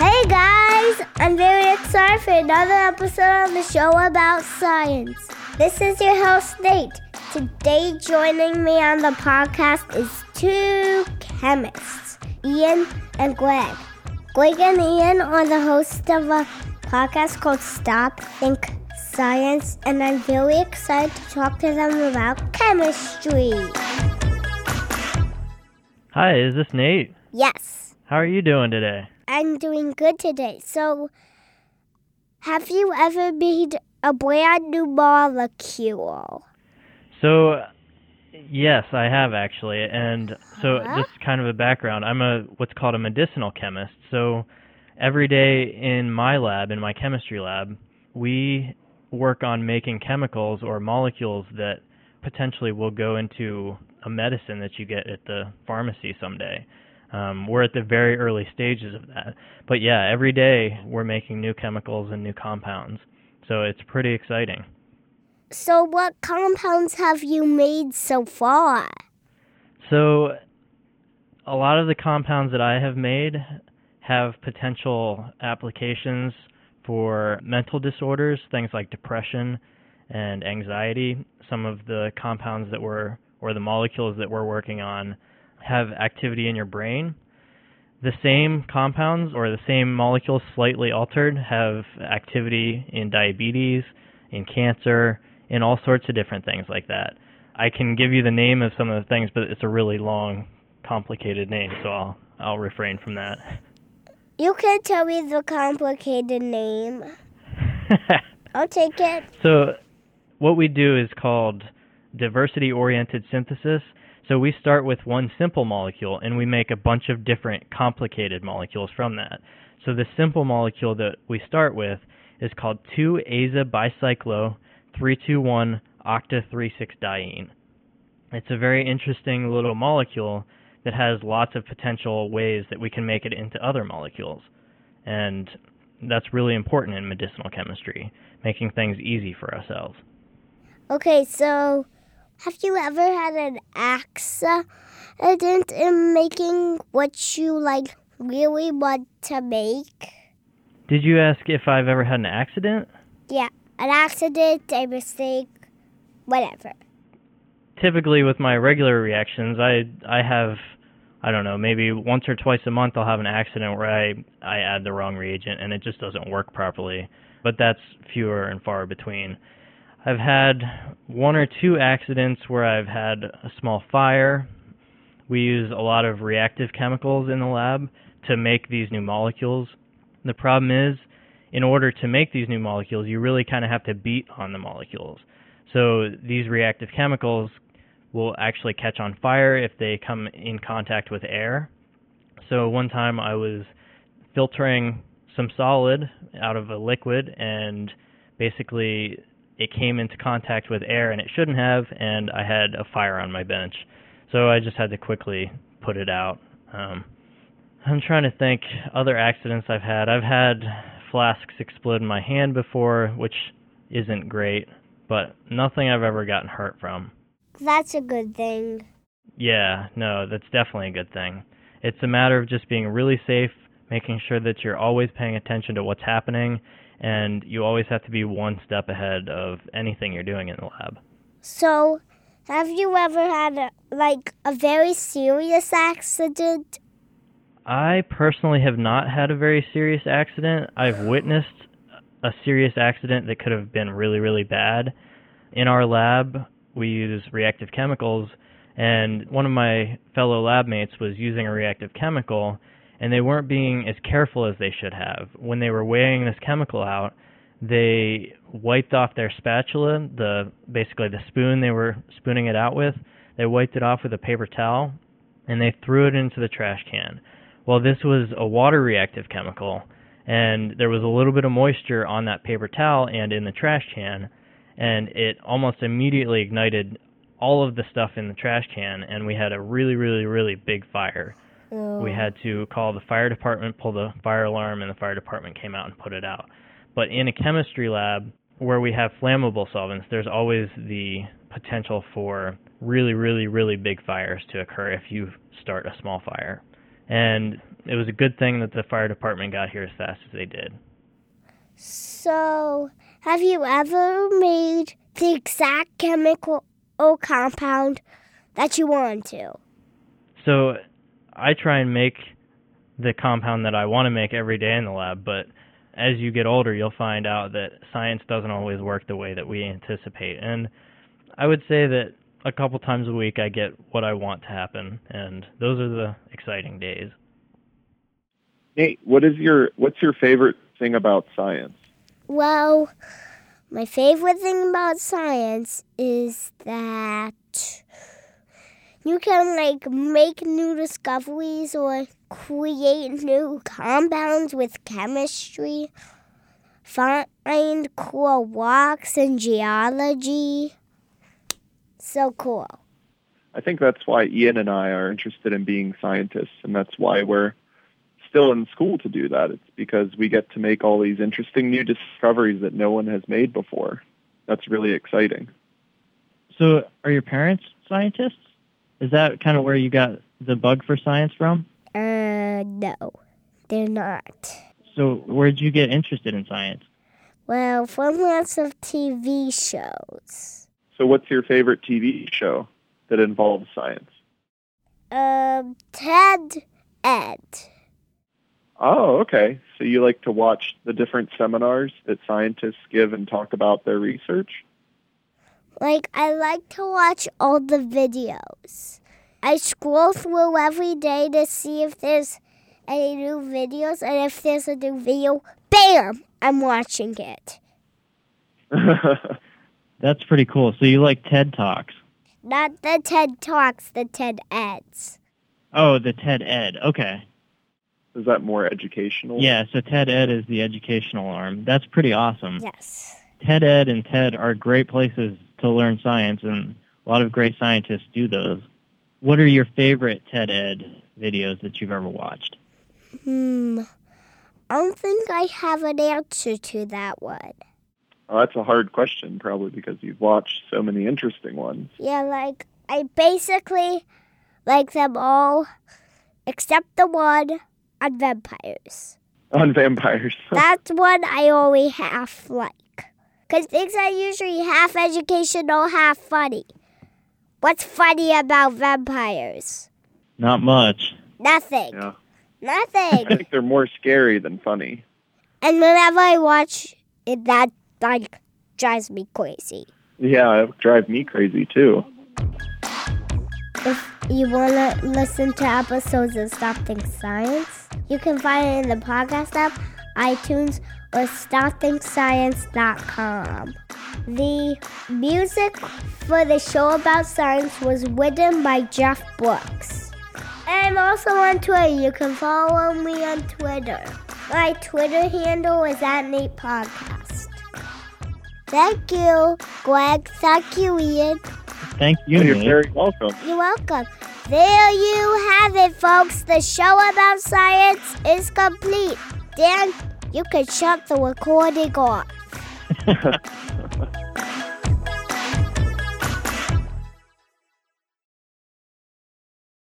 Hey guys, I'm very excited for another episode of the show about science. This is your host, Nate. Today joining me on the podcast is two chemists, Ian and Greg. Greg and Ian are the hosts of a podcast called Stop, Think, Science, and I'm very excited to talk to them about chemistry. Hi, is this Nate? Yes. How are you doing today? I'm doing good today. So, have you ever made a brand new molecule? So, yes, I have actually. And so, just kind of a background, I'm what's called a medicinal chemist. So, every day in my lab, in my chemistry lab, we work on making chemicals or molecules that potentially will go into a medicine that you get at the pharmacy someday. We're at the very early stages of that. But yeah, every day we're making new chemicals and new compounds. So it's pretty exciting. So what compounds have you made so far? So a lot of the compounds that I have made have potential applications for mental disorders, things like depression and anxiety. Some of the compounds that the molecules that we're working on have activity in your brain. The same compounds or the same molecules slightly altered have activity in diabetes, in cancer, in all sorts of different things like that. I can give you the name of some of the things, but it's a really long, complicated name, so I'll refrain from that. You can tell me the complicated name. I'll take it. So what we do is called diversity-oriented synthesis. So we start with one simple molecule, and we make a bunch of different complicated molecules from that. So the simple molecule that we start with is called 2 aza 321 octa 36 diene. It's a very interesting little molecule that has lots of potential ways that we can make it into other molecules. And that's really important in medicinal chemistry, making things easy for ourselves. Okay, so have you ever had an accident in making what you really want to make? Did you ask if I've ever had an accident? Yeah, an accident, a mistake, whatever. Typically with my regular reactions, I have, I don't know, maybe once or twice a month I'll have an accident where I add the wrong reagent and it just doesn't work properly. But that's fewer and far between. I've had one or two accidents where I've had a small fire. We use a lot of reactive chemicals in the lab to make these new molecules. The problem is, in order to make these new molecules, you really kind of have to beat on the molecules. So these reactive chemicals will actually catch on fire if they come in contact with air. So one time I was filtering some solid out of a liquid, and basically it came into contact with air, and it shouldn't have, and I had a fire on my bench. So I just had to quickly put it out. I'm trying to think other accidents I've had. I've had flasks explode in my hand before, which isn't great, but nothing I've ever gotten hurt from. That's a good thing. Yeah, no, that's definitely a good thing. It's a matter of just being really safe, making sure that you're always paying attention to what's happening, and you always have to be one step ahead of anything you're doing in the lab. So, have you ever had, a very serious accident? I personally have not had a very serious accident. I've witnessed a serious accident that could have been really, really bad. In our lab, we use reactive chemicals, and one of my fellow lab mates was using a reactive chemical, and they weren't being as careful as they should have. When they were weighing this chemical out, they wiped off their spatula, basically the spoon they were spooning it out with. They wiped it off with a paper towel, and they threw it into the trash can. Well, this was a water reactive chemical, and there was a little bit of moisture on that paper towel and in the trash can, and it almost immediately ignited all of the stuff in the trash can, and we had a really, really, really big fire. We had to call the fire department, pull the fire alarm, and the fire department came out and put it out. But in a chemistry lab where we have flammable solvents, there's always the potential for really, really, really big fires to occur if you start a small fire. And it was a good thing that the fire department got here as fast as they did. So, have you ever made the exact chemical compound that you want to? So, I try and make the compound that I want to make every day in the lab, but as you get older, you'll find out that science doesn't always work the way that we anticipate. And I would say that a couple times a week I get what I want to happen, and those are the exciting days. Nate, what's your favorite thing about science? Well, my favorite thing about science is that you can, make new discoveries or create new compounds with chemistry, find cool rocks in geology. So cool. I think that's why Ian and I are interested in being scientists, and that's why we're still in school to do that. It's because we get to make all these interesting new discoveries that no one has made before. That's really exciting. So are your parents scientists? Is that kind of where you got the bug for science from? No, they're not. So where did you get interested in science? Well, from lots of TV shows. So what's your favorite TV show that involves science? TED-Ed. Oh, okay. So you like to watch the different seminars that scientists give and talk about their research? I like to watch all the videos. I scroll through every day to see if there's any new videos, and if there's a new video, bam, I'm watching it. That's pretty cool. So you like TED Talks? Not the TED Talks, the TED-Eds. Oh, the TED-Ed. Okay. Is that more educational? Yeah, so TED-Ed is the educational arm. That's pretty awesome. Yes. TED-Ed and TED are great places to learn science, and a lot of great scientists do those. What are your favorite TED-Ed videos that you've ever watched? I don't think I have an answer to that one. Oh, that's a hard question, probably because you've watched so many interesting ones. Yeah, I basically like them all, except the one on vampires. On vampires. That's one I only half like. Because things are usually half educational, half funny. What's funny about vampires? Not much. Nothing. Yeah. Nothing. I think they're more scary than funny. And whenever I watch it, that drives me crazy. Yeah, it drives me crazy too. If you want to listen to episodes of Stop, Think, Science, you can find it in the podcast app, iTunes, or stopthinkscience.com. The music for the show about science was written by Jeff Brooks. And I'm also on Twitter. You can follow me on Twitter. My Twitter handle is @NatePodcast. Thank you, Greg. Thank you, Ian. Thank you. You're very welcome. You're welcome. There you have it, folks. The show about science is complete. Dan, you can shut the recording off.